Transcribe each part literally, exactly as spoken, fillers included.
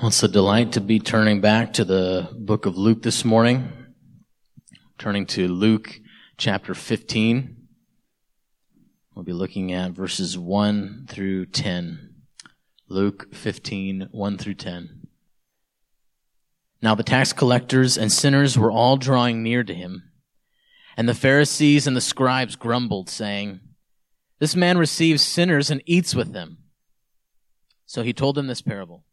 Well, it's a delight to be turning back to the book of Luke this morning, turning to Luke chapter fifteen. We'll be looking at verses one through ten. Luke fifteen, one through ten. Now the tax collectors and sinners were all drawing near to him, and the Pharisees and the scribes grumbled, saying, "This man receives sinners and eats with them." So he told them this parable.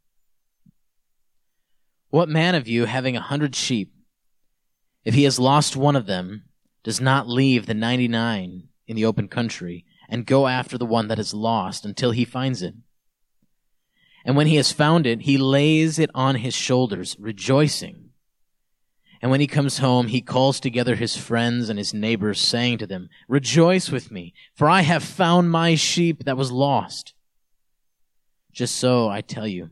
"What man of you, having a hundred sheep, if he has lost one of them, does not leave the ninety-nine in the open country and go after the one that is lost until he finds it? And when he has found it, he lays it on his shoulders, rejoicing. And when he comes home, he calls together his friends and his neighbors, saying to them, 'Rejoice with me, for I have found my sheep that was lost.' Just so, I tell you,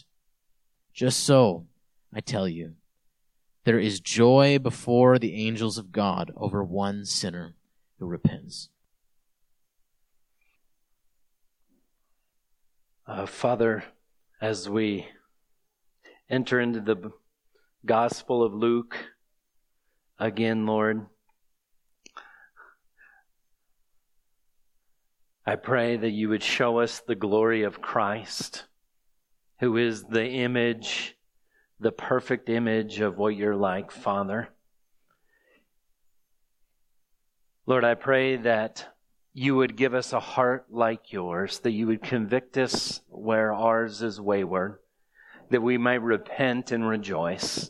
Just so, I tell you, there is joy before the angels of God over one sinner who repents." Uh, Father, as we enter into the Gospel of Luke again, Lord, I pray that you would show us the glory of Christ, who is the image, the perfect image of what you're like, Father. Lord, I pray that you would give us a heart like yours, that you would convict us where ours is wayward, that we might repent and rejoice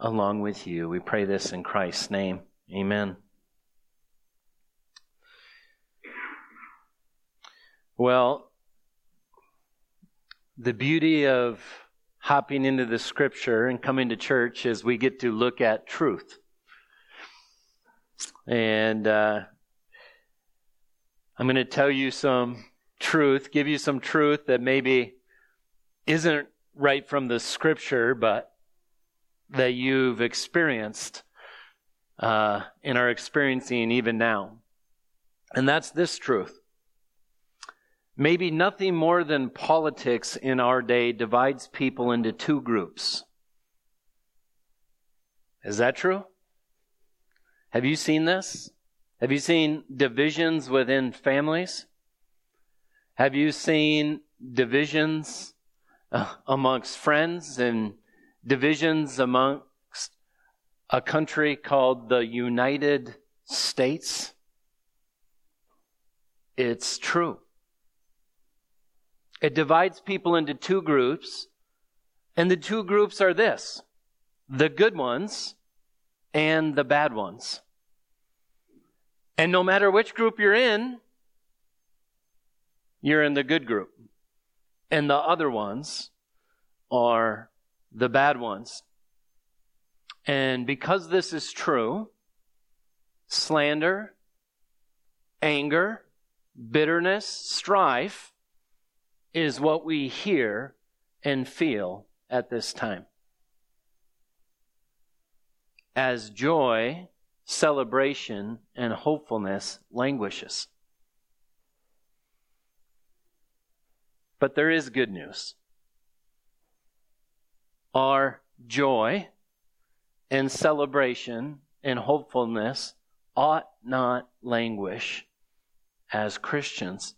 along with you. We pray this in Christ's name. Amen. Well, the beauty of hopping into the scripture and coming to church is we get to look at truth. And uh, I'm going to tell you some truth, give you some truth that maybe isn't right from the scripture, but that you've experienced uh, and are experiencing even now. And that's this truth. Maybe nothing more than politics in our day divides people into two groups. Is that true? Have you seen this? Have you seen divisions within families? Have you seen divisions uh, amongst friends and divisions amongst a country called the United States? It's true. It divides people into two groups, and the two groups are this: the good ones and the bad ones. And no matter which group you're in, you're in the good group, and the other ones are the bad ones. And because this is true, slander, anger, bitterness, strife is what we hear and feel at this time. As joy, celebration, and hopefulness languishes. But there is good news. Our joy and celebration and hopefulness ought not languish as Christians.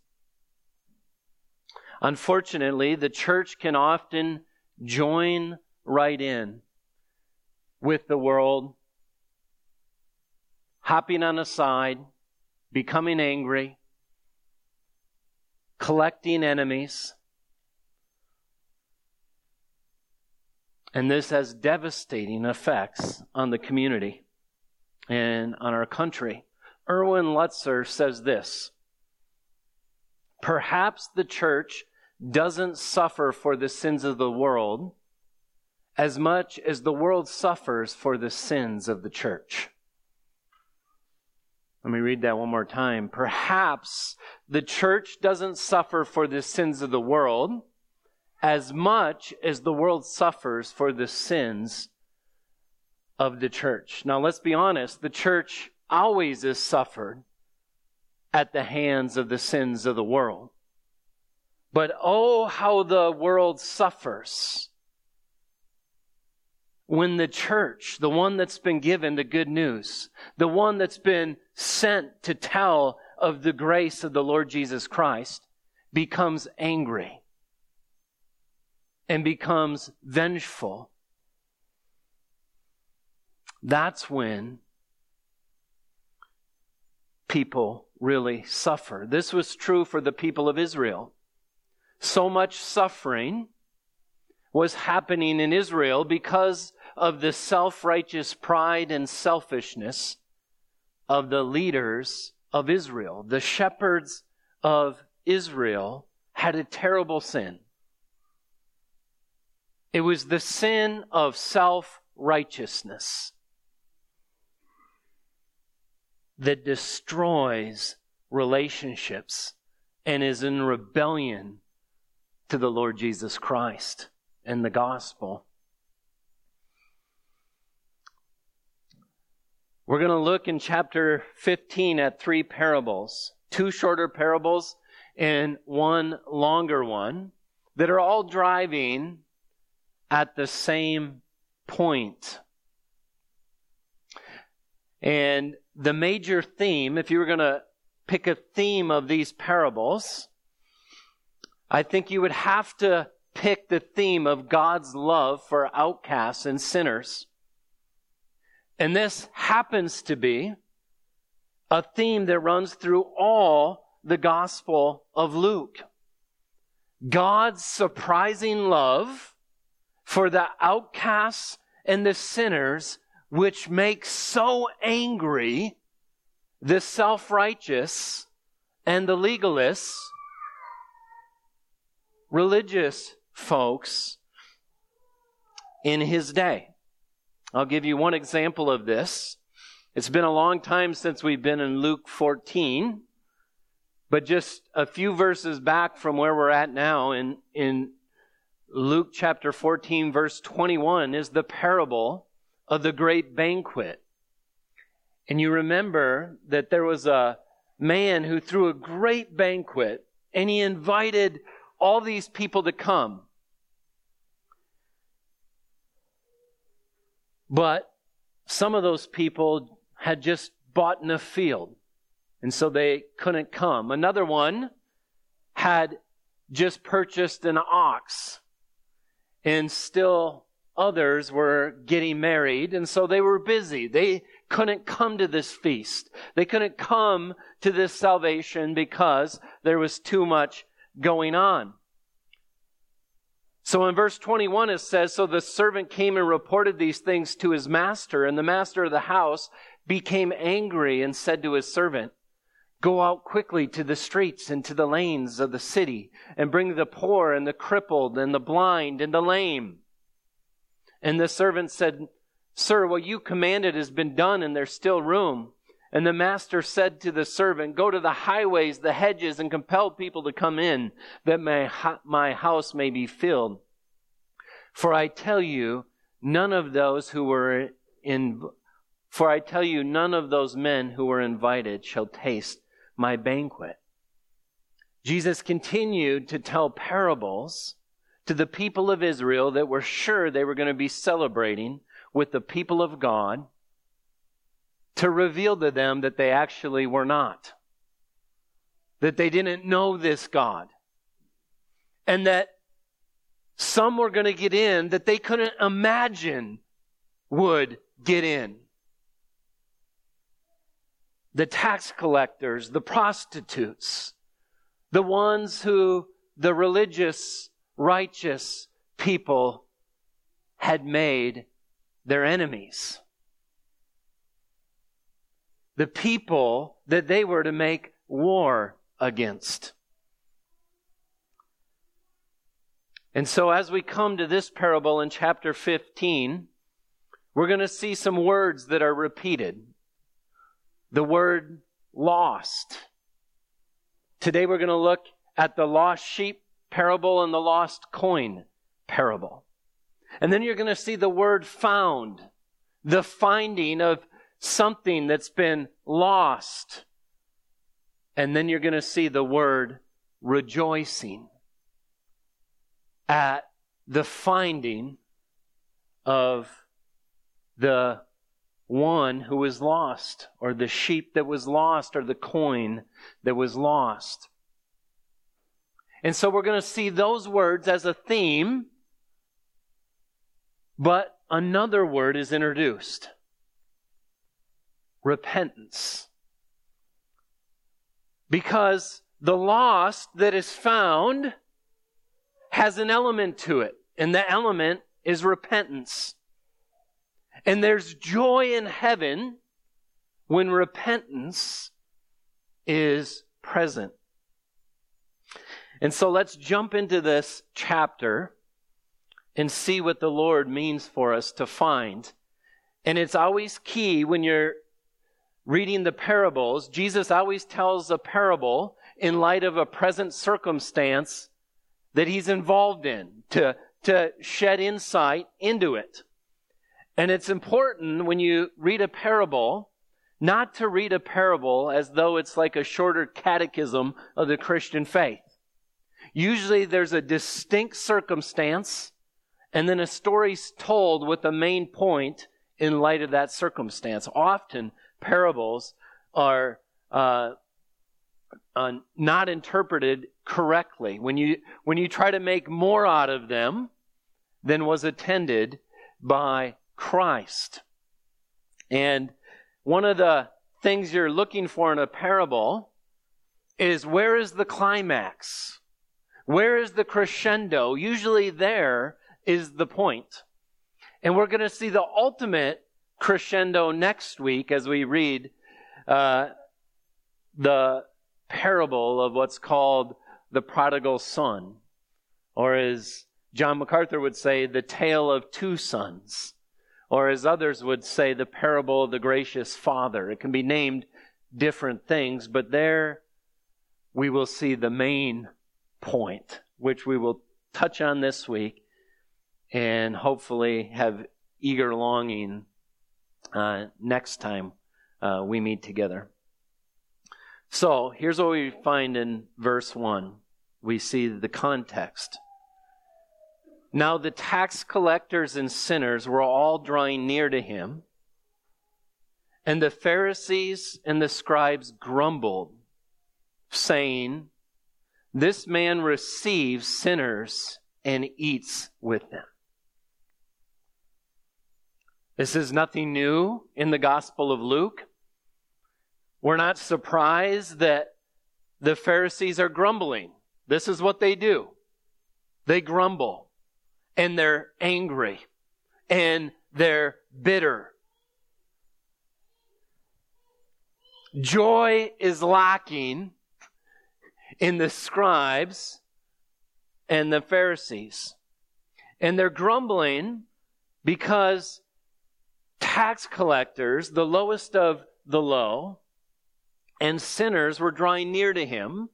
Unfortunately, the church can often join right in with the world, hopping on a side, becoming angry, collecting enemies. And this has devastating effects on the community and on our country. Erwin Lutzer says this: "Perhaps the church doesn't suffer for the sins of the world as much as the world suffers for the sins of the church. Let me read that one more time. Perhaps the church doesn't suffer for the sins of the world as much as the world suffers for the sins of the church. Now, let's be honest. The church always is suffered at the hands of the sins of the world. But oh, how the world suffers when the church, the one that's been given the good news, the one that's been sent to tell of the grace of the Lord Jesus Christ, becomes angry and becomes vengeful. That's when people really suffer. This was true for the people of Israel. So much suffering was happening in Israel because of the self-righteous pride and selfishness of the leaders of Israel. The shepherds of Israel had a terrible sin. It was the sin of self-righteousness that destroys relationships and is in rebellion to the Lord Jesus Christ and the gospel. We're going to look in chapter fifteen at three parables, two shorter parables and one longer one, that are all driving at the same point. And the major theme, if you were going to pick a theme of these parables, I think you would have to pick the theme of God's love for outcasts and sinners. And this happens to be a theme that runs through all the Gospel of Luke. God's surprising love for the outcasts and the sinners, which makes so angry the self-righteous and the legalists, religious folks in his day. I'll give you one example of this. It's been a long time since we've been in Luke fourteen, but just a few verses back from where we're at now, in, in Luke chapter fourteen, verse twenty-one, is the parable of the great banquet. And you remember that there was a man who threw a great banquet, and he invited all these people to come. But some of those people had just bought in a field, and so they couldn't come. Another one had just purchased an ox, and still others were getting married, and so they were busy. They couldn't come to this feast. They couldn't come to this salvation because there was too much going on. So in verse twenty-one it says, "So the servant came and reported these things to his master, and the master of the house became angry and said to his servant, 'Go out quickly to the streets and to the lanes of the city, and bring the poor and the crippled and the blind and the lame.' And the servant said, 'Sir, what you commanded has been done, and there's still room.' And the master said to the servant, 'Go to the highways, the hedges, and compel people to come in, that my, my house may be filled. For I tell you, none of those who were in, for I tell you, none of those men who were invited shall taste my banquet.'" Jesus continued to tell parables to the people of Israel that were sure they were going to be celebrating with the people of God, to reveal to them that they actually were not, that they didn't know this God, and that some were going to get in that they couldn't imagine would get in. The tax collectors, the prostitutes, the ones who the religious, righteous people had made their enemies. The people that they were to make war against. And so as we come to this parable in chapter fifteen, we're going to see some words that are repeated. The word lost. Today we're going to look at the lost sheep parable and the lost coin parable. And then you're going to see the word found. The finding of something that's been lost. And then you're going to see the word rejoicing at the finding of the one who was lost, or the sheep that was lost, or the coin that was lost. And so we're going to see those words as a theme, but another word is introduced. Repentance. Because the lost that is found has an element to it, and the element is repentance. And there's joy in heaven when repentance is present. And so let's jump into this chapter and see what the Lord means for us to find. And it's always key when you're reading the parables, Jesus always tells a parable in light of a present circumstance that he's involved in, to, to shed insight into it. And it's important when you read a parable, not to read a parable as though it's like a shorter catechism of the Christian faith. Usually there's a distinct circumstance, and then a story's told with the main point in light of that circumstance. Often parables are uh, uh, not interpreted correctly, when you when you try to make more out of them than was attended by Christ. And one of the things you're looking for in a parable is, where is the climax? Where is the crescendo? Usually there is the point. And we're going to see the ultimate crescendo next week as we read uh, the parable of what's called the prodigal son, or as John MacArthur would say, the tale of two sons, or as others would say, the parable of the gracious father. It can be named different things, but there we will see the main point, which we will touch on this week and hopefully have eager longing uh, next time uh, we meet together. So here's what we find in verse one. We see the context. Now the tax collectors and sinners were all drawing near to him, and the Pharisees and the scribes grumbled, saying, "This man receives sinners and eats with them." This is nothing new in the Gospel of Luke. We're not surprised that the Pharisees are grumbling. This is what they do. They grumble. And they're angry. And they're bitter. Joy is lacking in the scribes and the Pharisees. And they're grumbling because tax collectors, the lowest of the low, and sinners were drawing near to him.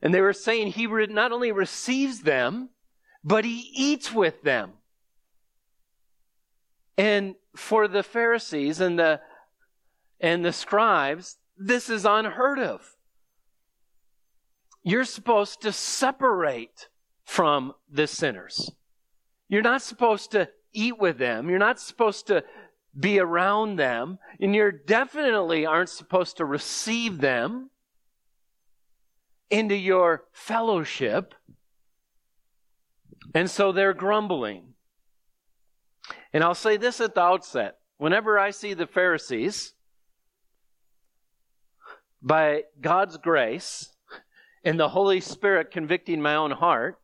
And they were saying he not only receives them, but he eats with them. And for the Pharisees and the and the scribes, this is unheard of. You're supposed to separate from the sinners. You're not supposed to eat with them. You're not supposed to be around them. And you definitely aren't supposed to receive them into your fellowship. And so they're grumbling. And I'll say this at the outset. Whenever I see the Pharisees, by God's grace and the Holy Spirit convicting my own heart,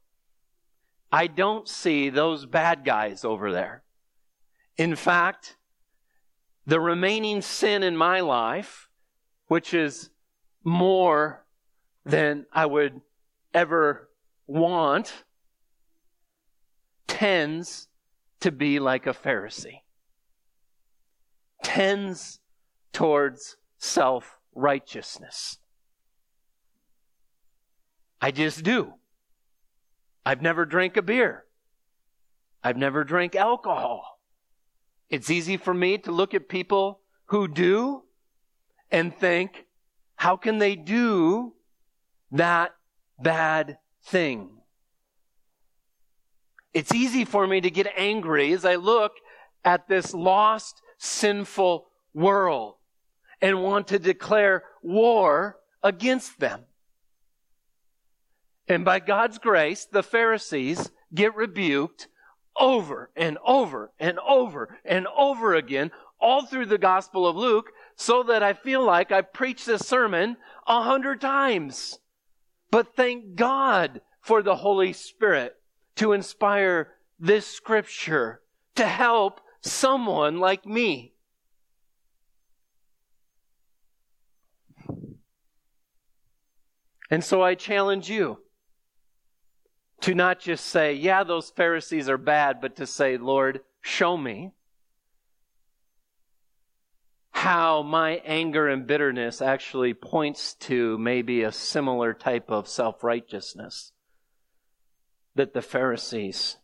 I don't see those bad guys over there. In fact, the remaining sin in my life, which is more than I would ever want, tends to be like a Pharisee. Tends towards self-righteousness. I just do. I've never drank a beer. I've never drank alcohol. It's easy for me to look at people who do and think, how can they do that bad thing? It's easy for me to get angry as I look at this lost, sinful world and want to declare war against them. And by God's grace, the Pharisees get rebuked over and over and over and over again, all through the Gospel of Luke, so that I feel like I preached this sermon a hundred times. But thank God for the Holy Spirit to inspire this scripture to help someone like me. And so I challenge you to not just say, yeah, those Pharisees are bad, but to say, Lord, show me how my anger and bitterness actually points to maybe a similar type of self-righteousness that the Pharisees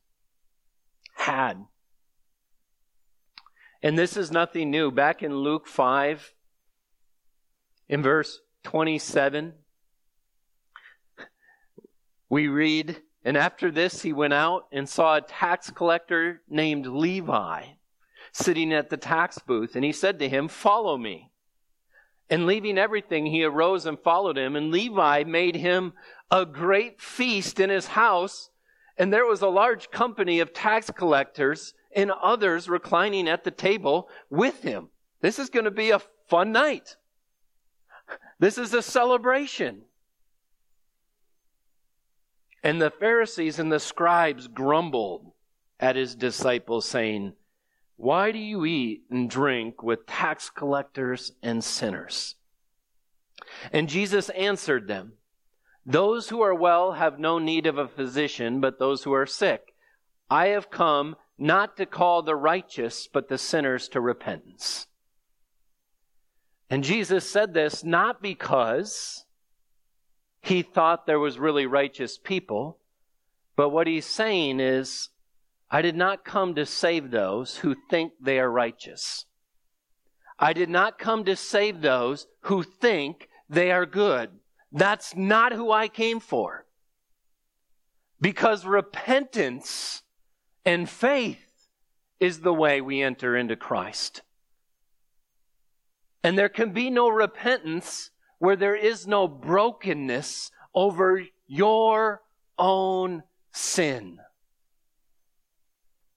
had. And this is nothing new. Back in Luke five, in verse twenty-seven, we read, and after this he went out and saw a tax collector named Levi sitting at the tax booth, and he said to him, follow me. And leaving everything, he arose and followed him, and Levi made him a great feast in his house, and there was a large company of tax collectors and others reclining at the table with him. This is going to be a fun night. This is a celebration. And the Pharisees and the scribes grumbled at his disciples, saying, why do you eat and drink with tax collectors and sinners? And Jesus answered them, those who are well have no need of a physician, but those who are sick. I have come not to call the righteous, but the sinners to repentance. And Jesus said this not because he thought there was really righteous people, but what he's saying is, I did not come to save those who think they are righteous. I did not come to save those who think they are good. That's not who I came for. Because repentance and faith is the way we enter into Christ. And there can be no repentance where there is no brokenness over your own sin.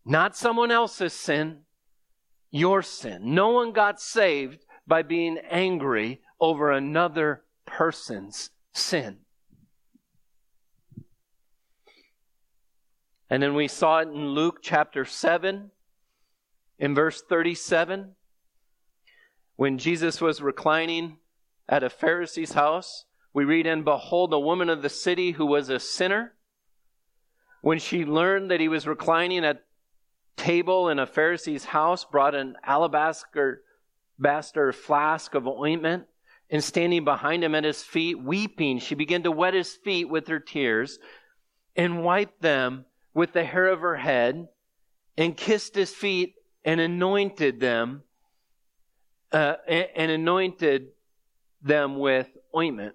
Not someone else's sin, your sin. No one got saved by being angry over another person's sin. And then we saw it in Luke chapter seven, in verse thirty-seven, when Jesus was reclining at a Pharisee's house, we read, and behold, a woman of the city who was a sinner, when she learned that he was reclining at table in a Pharisee's house, brought an alabaster, alabaster flask of ointment, and standing behind him at his feet, weeping, she began to wet his feet with her tears, and wiped them with the hair of her head, and kissed his feet, and anointed them, uh, and, and anointed them with ointment.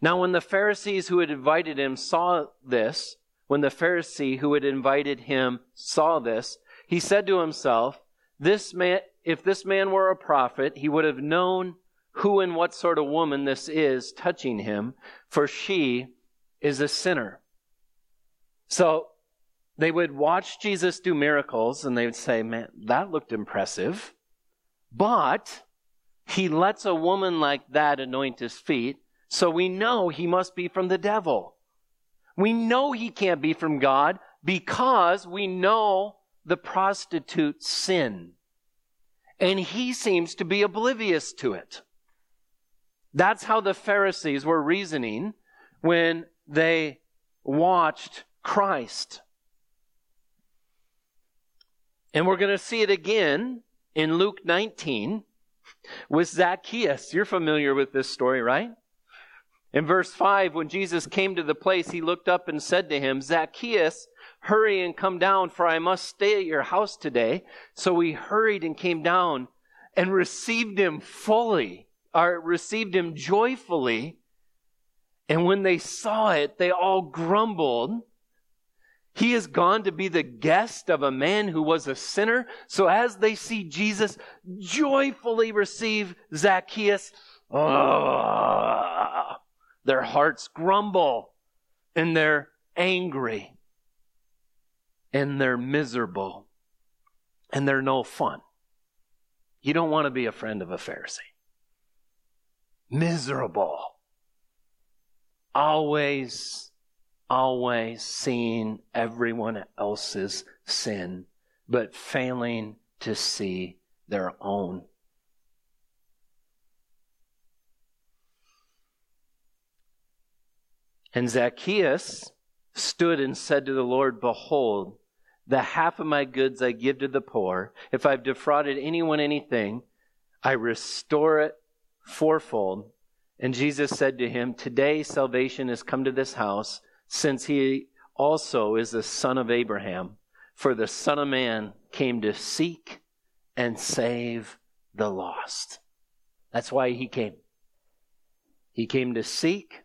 Now when the Pharisees who had invited him saw this, when the Pharisee who had invited him saw this, he said to himself, "This man, if this man were a prophet, he would have known who and what sort of woman this is touching him, for she is a sinner." So they would watch Jesus do miracles and they would say, man, that looked impressive, but he lets a woman like that anoint his feet, so we know he must be from the devil. We know he can't be from God because we know the prostitute's sin. And he seems to be oblivious to it. That's how the Pharisees were reasoning when they watched Christ. And we're going to see it again in Luke nineteen with Zacchaeus. You're familiar with this story, right? In verse five, when Jesus came to the place, he looked up and said to him, Zacchaeus, hurry and come down, for I must stay at your house today. So he hurried and came down and received him fully, or received him joyfully. And when they saw it, they all grumbled. He has gone to be the guest of a man who was a sinner. So as they see Jesus joyfully receive Zacchaeus, oh, their hearts grumble and they're angry and they're miserable and they're no fun. You don't want to be a friend of a Pharisee. Miserable. Always, always seeing everyone else's sin, but failing to see their own. And Zacchaeus stood and said to the Lord, Behold, the half of my goods I give to the poor. If I've defrauded anyone anything, I restore it fourfold. And Jesus said to him, Today salvation has come to this house, since he also is the son of Abraham. For the Son of Man came to seek and save the lost. That's why he came. He came to seek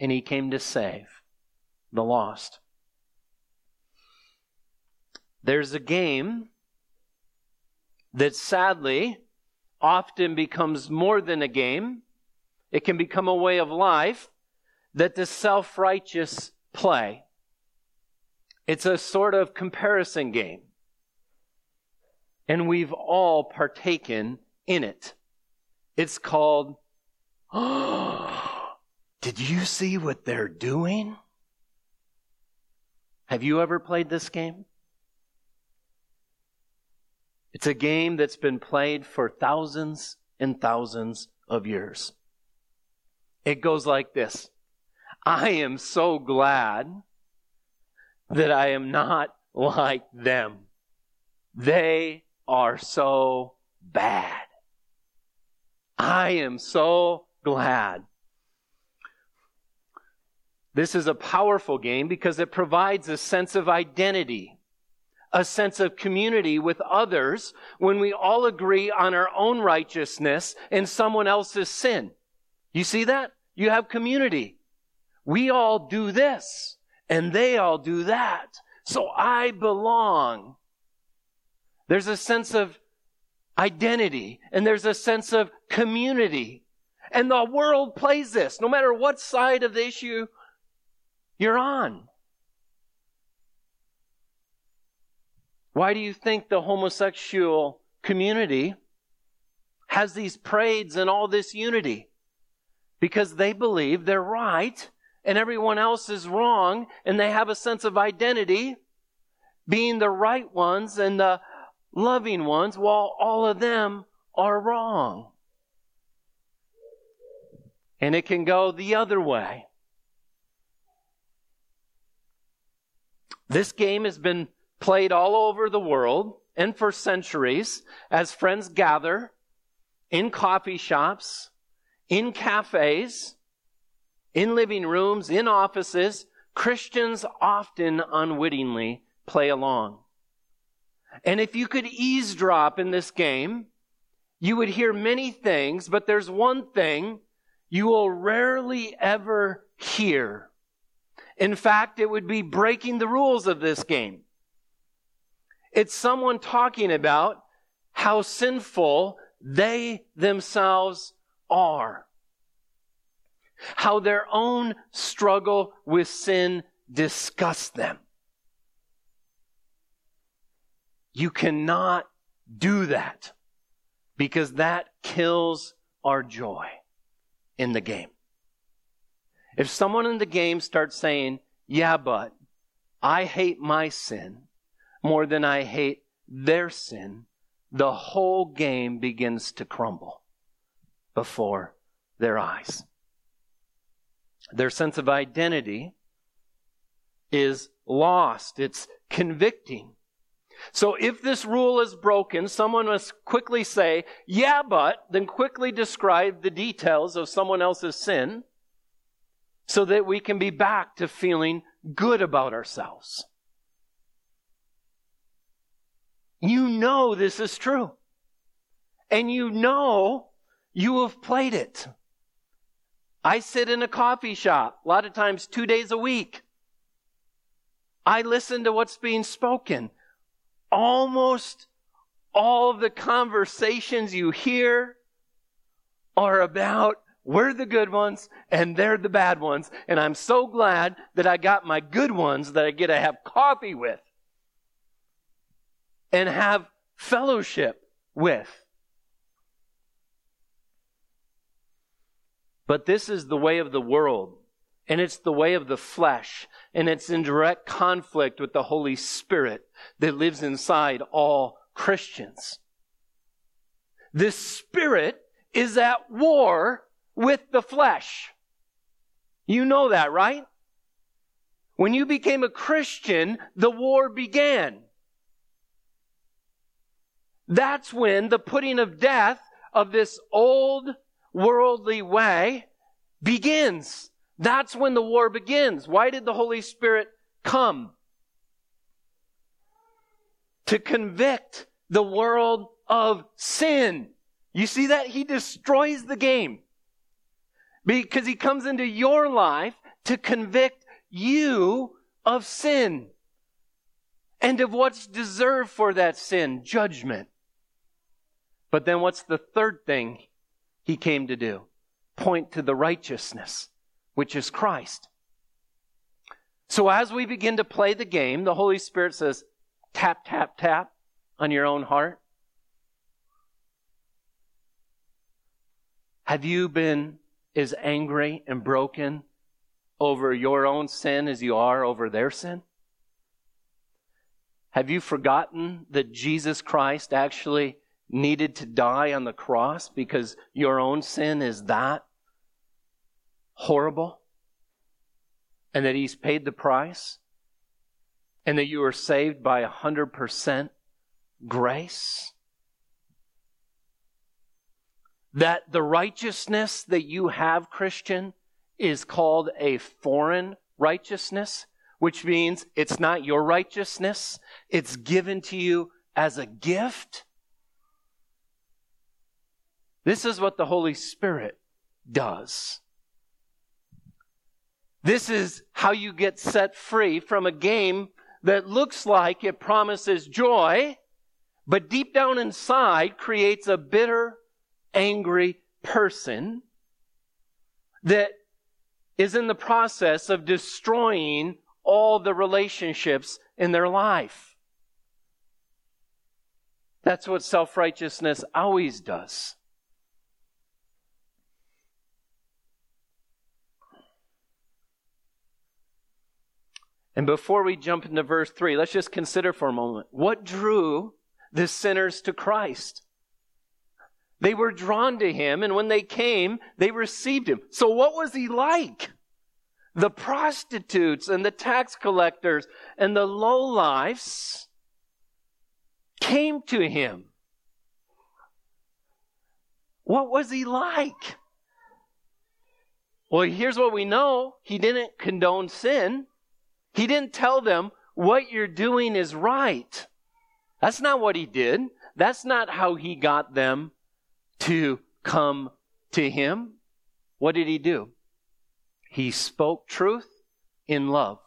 and he came to save the lost. There's a game that sadly often becomes more than a game. It can become a way of life that the self-righteous play. It's a sort of comparison game. And we've all partaken in it. It's called, oh, did you see what they're doing? Have you ever played this game? It's a game that's been played for thousands and thousands of years. It goes like this. I am so glad that I am not like them. They are so bad. I am so glad. This is a powerful game because it provides a sense of identity, a sense of community with others when we all agree on our own righteousness and someone else's sin. You see that? You have community. We all do this, and they all do that. So I belong. There's a sense of identity, and there's a sense of community. And the world plays this, no matter what side of the issue you're on. Why do you think the homosexual community has these parades and all this unity? Because they believe they're right and everyone else is wrong, and they have a sense of identity, being the right ones and the loving ones, while all of them are wrong. And it can go the other way. This game has been played all over the world and for centuries as friends gather in coffee shops, in cafes, in living rooms, in offices. Christians often unwittingly play along. And if you could eavesdrop in this game, you would hear many things, but there's one thing you will rarely ever hear. In fact, it would be breaking the rules of this game. It's someone talking about how sinful they themselves are. are, how their own struggle with sin disgusts them. You cannot do that, because that kills our joy in the game. If someone in the game starts saying, yeah, but I hate my sin more than I hate their sin, the whole game begins to crumble before their eyes. Their sense of identity is lost. It's convicting. So if this rule is broken, someone must quickly say, yeah, but, then quickly describe the details of someone else's sin so that we can be back to feeling good about ourselves. You know this is true. And you know you have played it. I sit in a coffee shop, a lot of times two days a week. I listen to what's being spoken. Almost all of the conversations you hear are about we're the good ones and they're the bad ones. And I'm so glad that I got my good ones that I get to have coffee with and have fellowship with. But this is the way of the world, and it's the way of the flesh, and it's in direct conflict with the Holy Spirit that lives inside all Christians. This Spirit is at war with the flesh. You know that, right? When you became a Christian, the war began. That's when the putting of death of this old worldly way begins. That's when the war begins. Why did the Holy Spirit come? To convict the world of sin. You see that? He destroys the game. Because he comes into your life to convict you of sin. And of what's deserved for that sin, judgment. But then what's the third thing he came to do? Point to the righteousness, which is Christ. So as we begin to play the game, the Holy Spirit says, tap, tap, tap on your own heart. Have you been as angry and broken over your own sin as you are over their sin? Have you forgotten that Jesus Christ actually needed to die on the cross because your own sin is that horrible, and that he's paid the price, and that you are saved by a hundred percent grace? That the righteousness that you have, Christian, is called a foreign righteousness, which means it's not your righteousness, it's given to you as a gift. This is what the Holy Spirit does. This is how you get set free from a game that looks like it promises joy, but deep down inside creates a bitter, angry person that is in the process of destroying all the relationships in their life. That's what self-righteousness always does. And before we jump into verse three, let's just consider for a moment. What drew the sinners to Christ? They were drawn to him, and when they came, they received him. So what was he like? The prostitutes and the tax collectors and the lowlifes came to him. What was he like? Well, here's what we know. He didn't condone sin. He didn't tell them what you're doing is right. That's not what he did. That's not how he got them to come to him. What did he do? He spoke truth in love.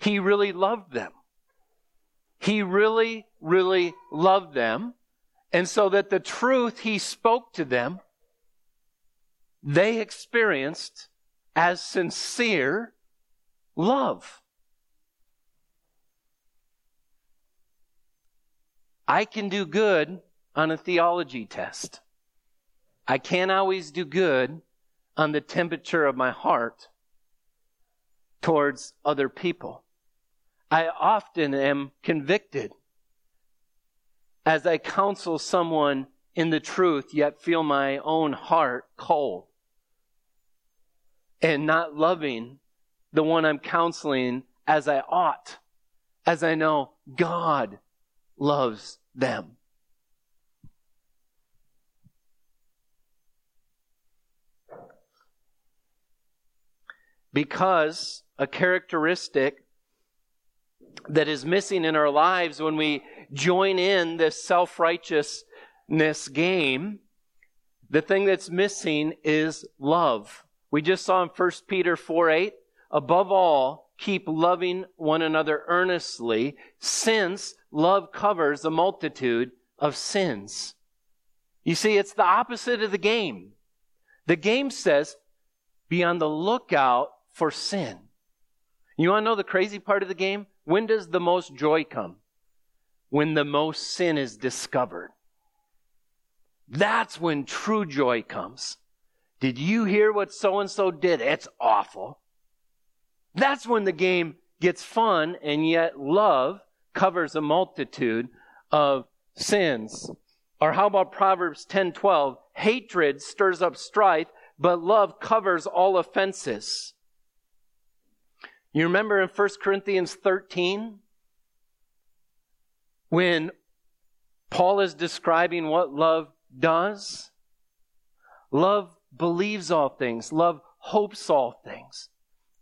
He really loved them. He really, really loved them. And so that the truth he spoke to them, they experienced as sincere love. I can do good on a theology test. I can't always do good on the temperature of my heart towards other people. I often am convicted as I counsel someone in the truth, yet feel my own heart cold and not loving the one I'm counseling as I ought. as I know God loves them. Because a characteristic that is missing in our lives when we join in this self-righteousness game, the thing that's missing is love. We just saw in First Peter four eight, above all, keep loving one another earnestly, since love covers a multitude of sins. You see, it's the opposite of the game. The game says, be on the lookout for sin. You want to know the crazy part of the game? When does the most joy come? When the most sin is discovered. That's when true joy comes. Did you hear what so-and-so did? It's awful. That's when the game gets fun, and yet love covers a multitude of sins. Or how about Proverbs ten twelve? Hatred stirs up strife, but love covers all offenses. You remember in First Corinthians thirteen, when Paul is describing what love does? Love believes all things. Love hopes all things.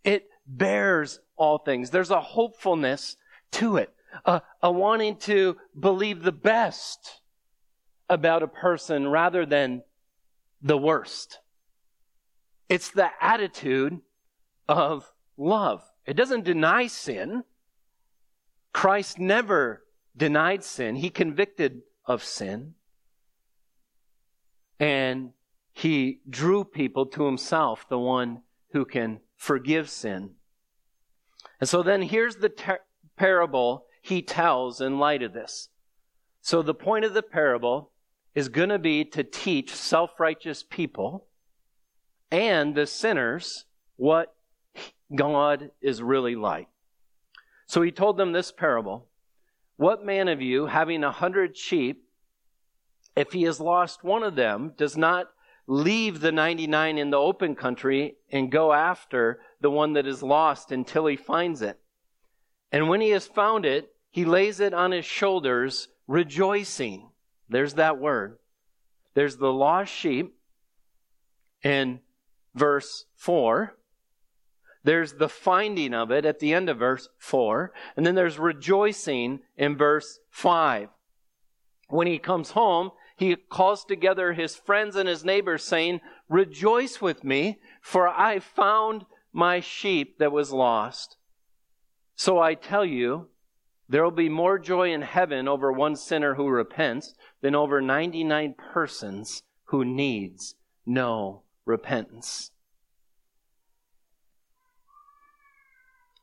It bears all things. There's a hopefulness to it, a, a wanting to believe the best about a person rather than the worst. It's the attitude of love. It doesn't deny sin. Christ never denied sin. He convicted of sin. And he drew people to himself, the one who can forgive sin. And so then here's the ter- parable he tells in light of this. So the point of the parable is going to be to teach self-righteous people and the sinners what God is really like. So he told them this parable. What man of you, having a hundred sheep, if he has lost one of them, does not leave the ninety-nine in the open country and go after the one that is lost until he finds it? And when he has found it, he lays it on his shoulders, rejoicing. There's that word. There's the lost sheep in verse four. There's the finding of it at the end of verse four. And then there's rejoicing in verse five. When he comes home, he calls together his friends and his neighbors, saying, rejoice with me, for I found my sheep that was lost. So I tell you, there will be more joy in heaven over one sinner who repents than over ninety-nine persons who needs no repentance.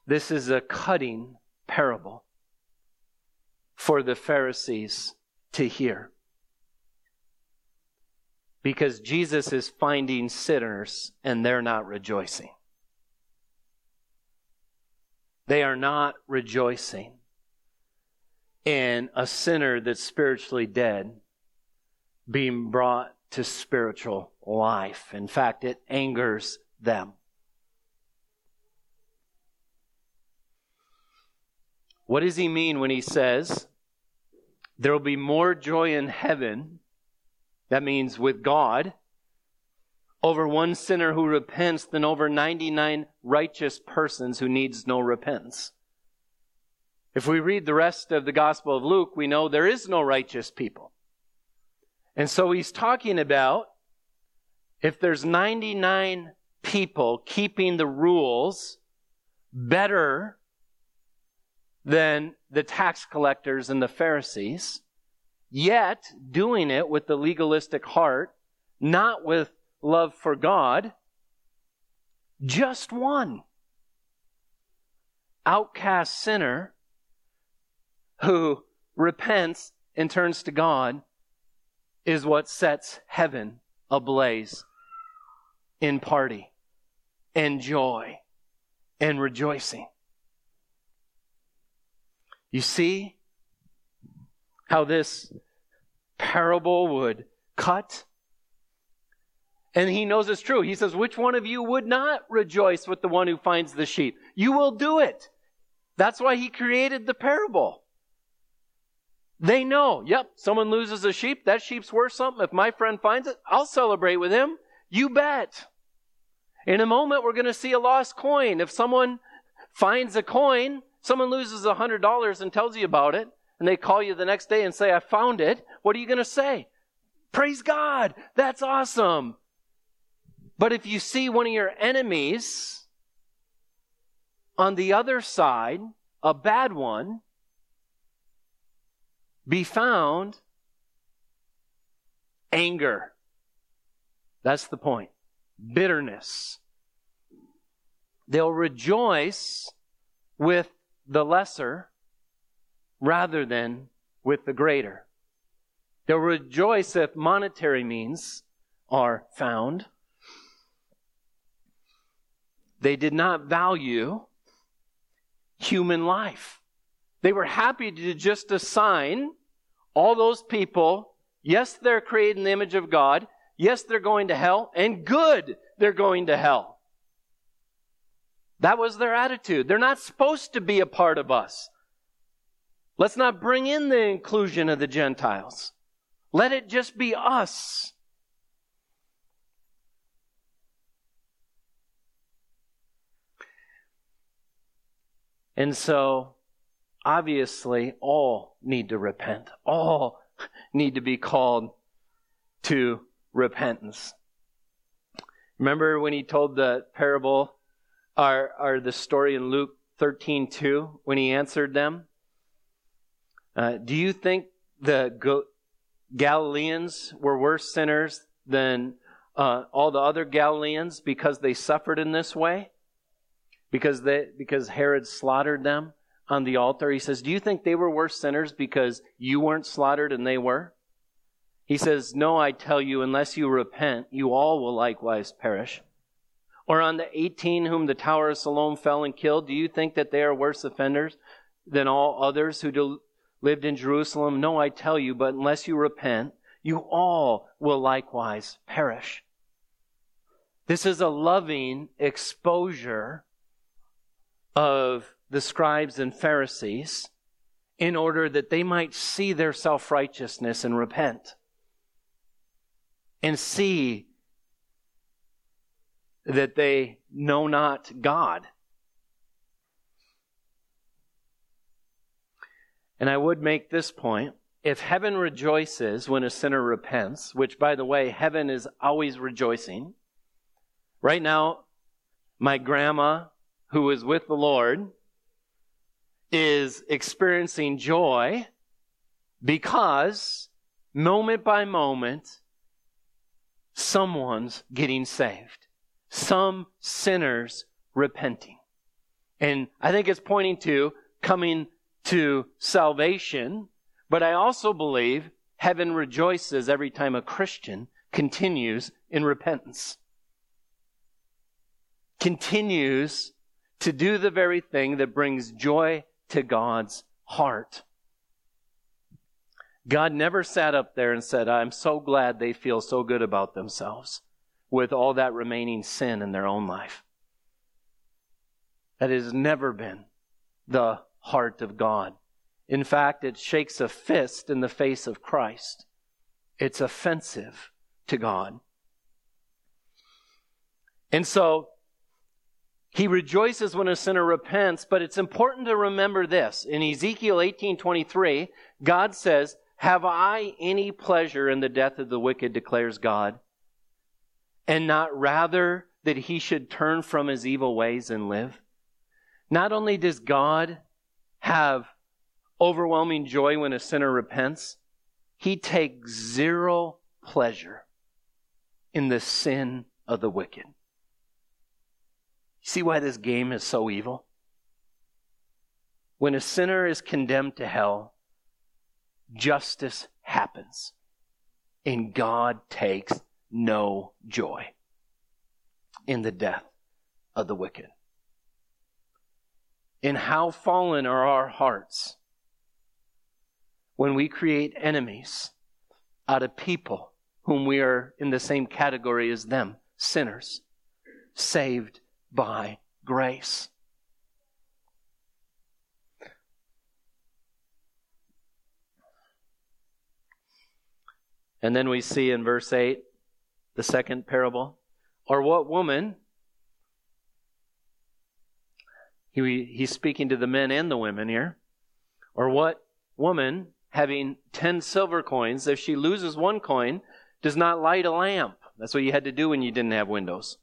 This is a cutting parable for the Pharisees to hear, because Jesus is finding sinners and they're not rejoicing. They are not rejoicing in a sinner that's spiritually dead being brought to spiritual life. In fact, it angers them. What does he mean when he says there will be more joy in heaven, that means with God, over one sinner who repents than over ninety-nine righteous persons who needs no repentance? If we read the rest of the Gospel of Luke, we know there is no righteous people. And so he's talking about if there's ninety-nine people keeping the rules better than the tax collectors and the Pharisees, yet doing it with the legalistic heart, not with love for God, just one outcast sinner who repents and turns to God is what sets heaven ablaze in party and joy and rejoicing. You see how this parable would cut? And he knows it's true. He says, which one of you would not rejoice with the one who finds the sheep? You will do it. That's why he created the parable. They know, yep, someone loses a sheep. That sheep's worth something. If my friend finds it, I'll celebrate with him. You bet. In a moment, we're going to see a lost coin. If someone finds a coin, someone loses one hundred dollars and tells you about it, and they call you the next day and say, I found it, what are you going to say? Praise God. That's awesome. But if you see one of your enemies on the other side, a bad one, be found, anger. That's the point. Bitterness. They'll rejoice with the lesser rather than with the greater. They'll rejoice if monetary means are found. They did not value human life. They were happy to just assign all those people, yes, they're created in the image of God, yes, they're going to hell, and good, they're going to hell. That was their attitude. They're not supposed to be a part of us. Let's not bring in the inclusion of the Gentiles. Let it just be us. And so, obviously, all need to repent. All need to be called to repentance. Remember when he told the parable, or, or the story in Luke thirteen two, when he answered them? Uh, do you think the Go- Galileans were worse sinners than uh, all the other Galileans because they suffered in this way? Because they, because Herod slaughtered them on the altar. He says, do you think they were worse sinners because you weren't slaughtered and they were? He says, no, I tell you, unless you repent, you all will likewise perish. Or on the eighteen whom the Tower of Siloam fell and killed, do you think that they are worse offenders than all others who do, lived in Jerusalem? No, I tell you, but unless you repent, you all will likewise perish. This is a loving exposure of the scribes and Pharisees in order that they might see their self-righteousness and repent and see that they know not God. And I would make this point. If heaven rejoices when a sinner repents, which, by the way, heaven is always rejoicing. Right now, my grandma, who is with the Lord, is experiencing joy because moment by moment, someone's getting saved. Some sinners repenting. And I think it's pointing to coming to salvation, but I also believe heaven rejoices every time a Christian continues in repentance. Continues to do the very thing that brings joy to God's heart. God never sat up there and said, I'm so glad they feel so good about themselves with all that remaining sin in their own life. That has never been the heart of God. In fact, it shakes a fist in the face of Christ. It's offensive to God. And so, he rejoices when a sinner repents, but it's important to remember this. In Ezekiel eighteen twenty-three, God says, have I any pleasure in the death of the wicked, declares God, and not rather that he should turn from his evil ways and live? Not only does God have overwhelming joy when a sinner repents, he takes zero pleasure in the sin of the wicked. See why this game is so evil? When a sinner is condemned to hell, justice happens, and God takes no joy in the death of the wicked. And how fallen are our hearts when we create enemies out of people whom we are in the same category as them, sinners, saved by grace. And then we see in verse eight, the second parable. Or what woman? He, he's speaking to the men and the women here. Or what woman, having ten silver coins, if she loses one coin, does not light a lamp? That's what you had to do when you didn't have windows.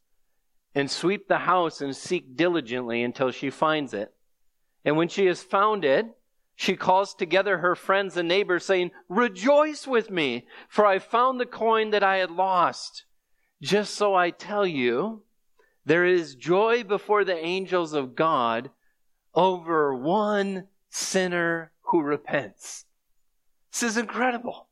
And sweep the house and seek diligently until she finds it. And when she has found it, she calls together her friends and neighbors, saying, "Rejoice with me, for I found the coin that I had lost." Just so I tell you, there is joy before the angels of God over one sinner who repents. This is incredible.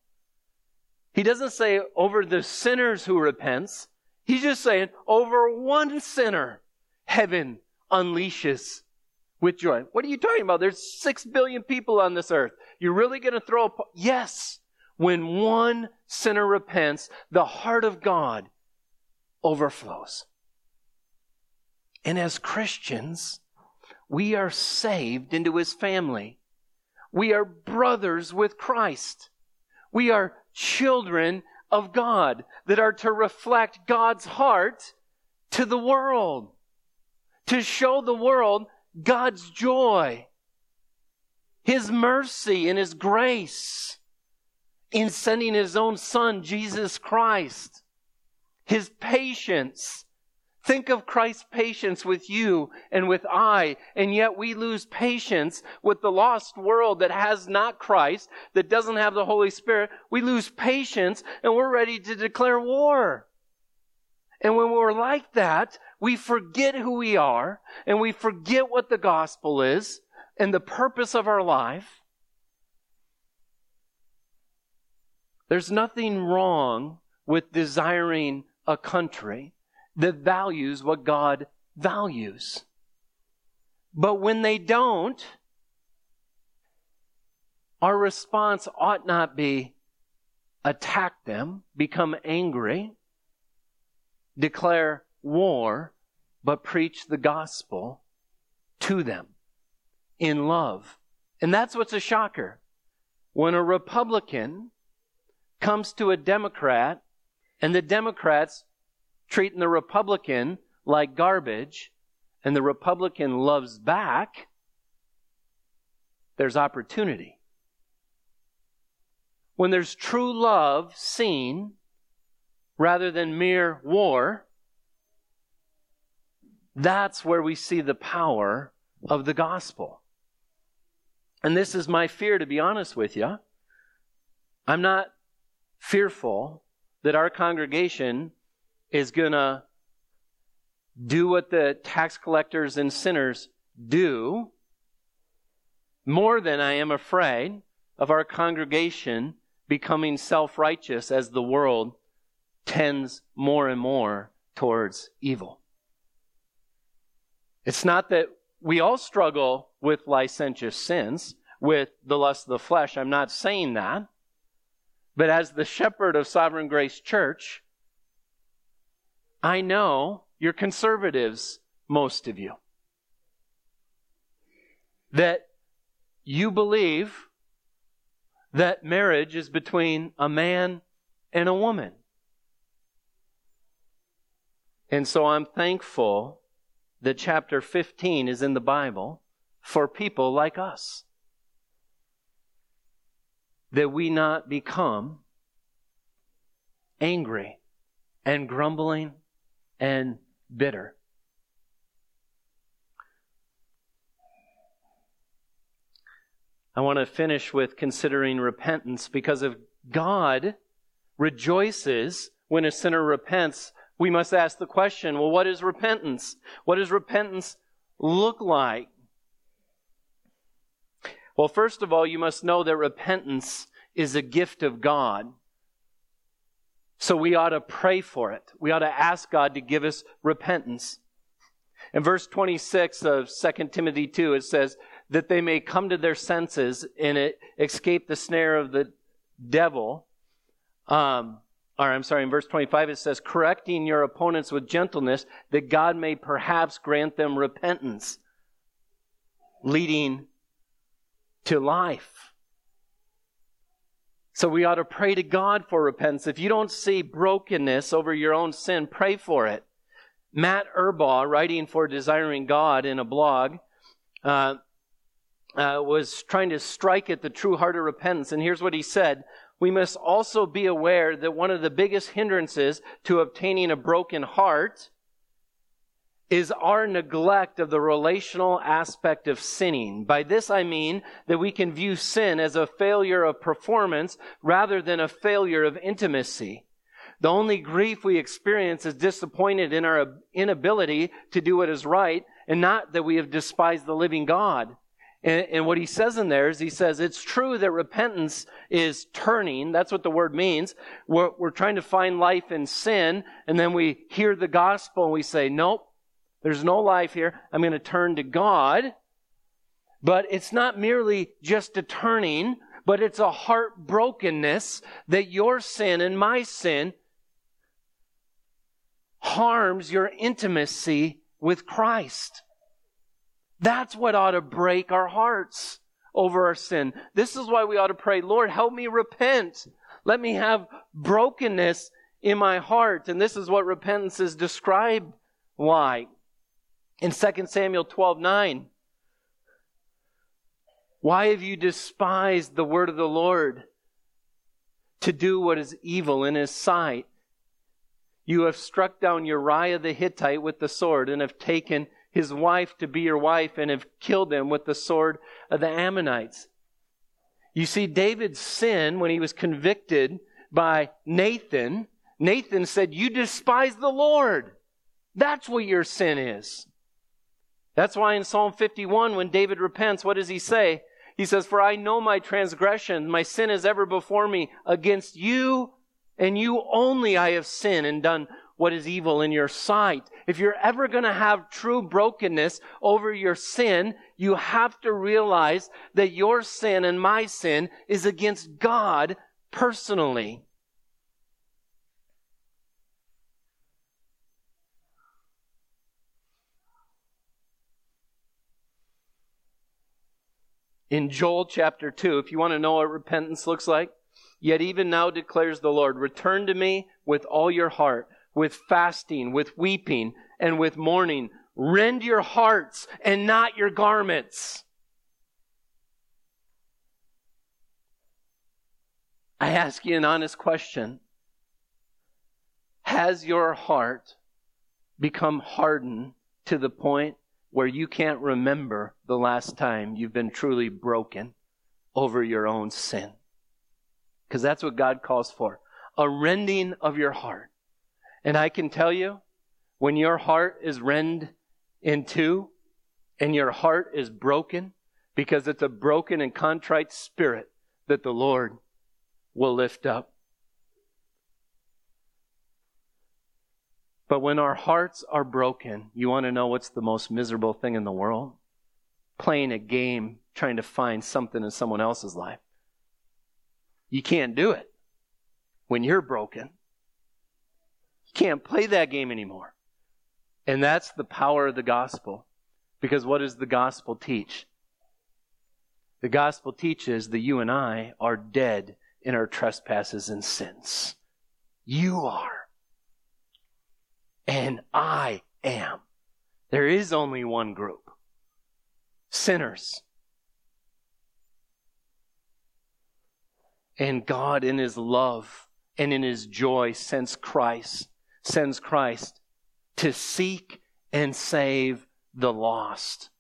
He doesn't say over the sinners who repents. He's just saying over one sinner, heaven unleashes with joy. What are you talking about? There's six billion people on this earth. You're really going to throw a... Po- yes. When one sinner repents, the heart of God overflows. And as Christians, we are saved into His family. We are brothers with Christ. We are children of God that are to reflect God's heart to the world, to show the world God's joy, His mercy and His grace in sending His own Son, Jesus Christ, His patience. Think of Christ's patience with you and with I, and yet we lose patience with the lost world that has not Christ, that doesn't have the Holy Spirit. We lose patience, and we're ready to declare war. And when we're like that, we forget who we are, and we forget what the gospel is and the purpose of our life. There's nothing wrong with desiring a country that values what God values. But when they don't, our response ought not be attack them, become angry, declare war, but preach the gospel to them in love. And that's what's a shocker. When a Republican comes to a Democrat and the Democrats treating the Republican like garbage, and the Republican loves back, there's opportunity. When there's true love seen rather than mere war, that's where we see the power of the gospel. And this is my fear, to be honest with you. I'm not fearful that our congregation is going to do what the tax collectors and sinners do, more than I am afraid of our congregation becoming self-righteous as the world tends more and more towards evil. It's not that we all struggle with licentious sins, with the lust of the flesh. I'm not saying that. But as the shepherd of Sovereign Grace Church, I know you're conservatives, most of you, that you believe that marriage is between a man and a woman. And so I'm thankful that chapter fifteen is in the Bible for people like us, that we not become angry and grumbling and bitter. I want to finish with considering repentance, because if God rejoices when a sinner repents, we must ask the question, well, what is repentance? What does repentance look like? Well, first of all, you must know that repentance is a gift of God. So we ought to pray for it. We ought to ask God to give us repentance. In verse twenty-six of Second Timothy two, it says that they may come to their senses and it escape the snare of the devil. Um, or I'm sorry, in verse twenty-five, it says, correcting your opponents with gentleness, that God may perhaps grant them repentance, leading to life. So we ought to pray to God for repentance. If you don't see brokenness over your own sin, pray for it. Matt Erbaugh, writing for Desiring God in a blog, uh, uh, was trying to strike at the true heart of repentance. And here's what he said. We must also be aware that one of the biggest hindrances to obtaining a broken heart is our neglect of the relational aspect of sinning. By this I mean that we can view sin as a failure of performance rather than a failure of intimacy. The only grief we experience is disappointed in our inability to do what is right, and not that we have despised the living God. And, and what he says in there is, he says, it's true that repentance is turning. That's what the word means. We're, we're trying to find life in sin, and then we hear the gospel and we say, nope, there's no life here. I'm going to turn to God. But it's not merely just a turning, but it's a heartbrokenness that your sin and my sin harms your intimacy with Christ. That's what ought to break our hearts over our sin. This is why we ought to pray, Lord, help me repent. Let me have brokenness in my heart. And this is what repentance is described like. In Second Samuel twelve nine, why have you despised the word of the Lord to do what is evil in his sight? You have struck down Uriah the Hittite with the sword, and have taken his wife to be your wife, and have killed him with the sword of the Ammonites. You see, David's sin, when he was convicted by Nathan, Nathan said, you despise the Lord. That's what your sin is. That's why in Psalm fifty-one, when David repents, what does he say? He says, for I know my transgression, my sin is ever before me. Against you and you only I have sinned and done what is evil in your sight. If you're ever going to have true brokenness over your sin, you have to realize that your sin and my sin is against God personally. In Joel chapter two, if you want to know what repentance looks like, yet even now declares the Lord, return to me with all your heart, with fasting, with weeping, and with mourning. Rend your hearts and not your garments. I ask you an honest question. Has your heart become hardened to the point where you can't remember the last time you've been truly broken over your own sin? Because that's what God calls for, a rending of your heart. And I can tell you, when your heart is rend in two, and your heart is broken, because it's a broken and contrite spirit that the Lord will lift up. But when our hearts are broken, you want to know what's the most miserable thing in the world? Playing a game, trying to find something in someone else's life. You can't do it when you're broken. You can't play that game anymore. And that's the power of the gospel. Because what does the gospel teach? The gospel teaches that you and I are dead in our trespasses and sins. You are. And I am. There is only one group. Sinners. And God in his love and in his joy sends Christ, sends Christ to seek and save the lost.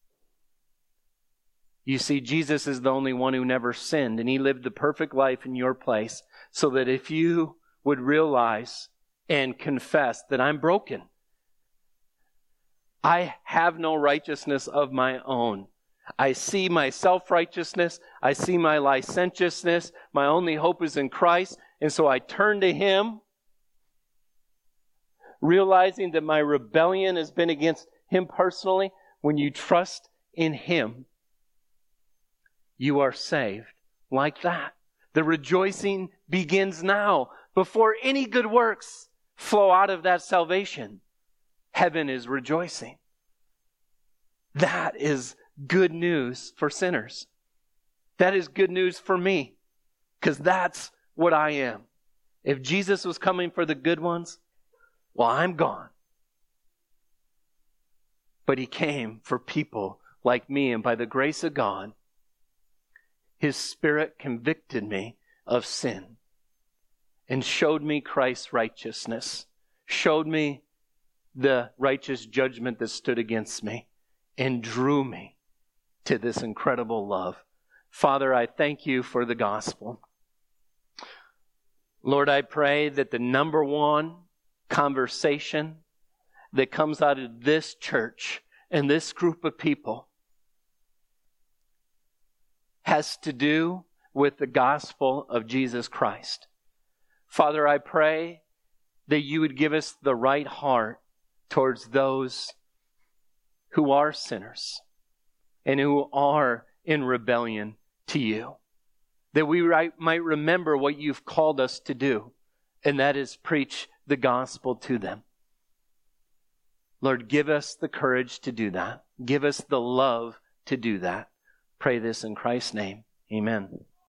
You see, Jesus is the only one who never sinned, and he lived the perfect life in your place, so that if you would realize and confess that I'm broken, I have no righteousness of my own. I see my self-righteousness. I see my licentiousness. My only hope is in Christ. And so I turn to him, realizing that my rebellion has been against him personally. When you trust in him, you are saved like that. The rejoicing begins now. Before any good works flow out of that salvation, heaven is rejoicing. That is good news for sinners. That is good news for me, because that's what I am. If Jesus was coming for the good ones, well, I'm gone. But he came for people like me, and by the grace of God, his Spirit convicted me of sin and showed me Christ's righteousness, showed me the righteous judgment that stood against me, and drew me to this incredible love. Father, I thank you for the gospel. Lord, I pray that the number one conversation that comes out of this church and this group of people has to do with the gospel of Jesus Christ. Father, I pray that you would give us the right heart towards those who are sinners and who are in rebellion to you. That we might remember what you've called us to do, and that is preach the gospel to them. Lord, give us the courage to do that. Give us the love to do that. Pray this in Christ's name. Amen.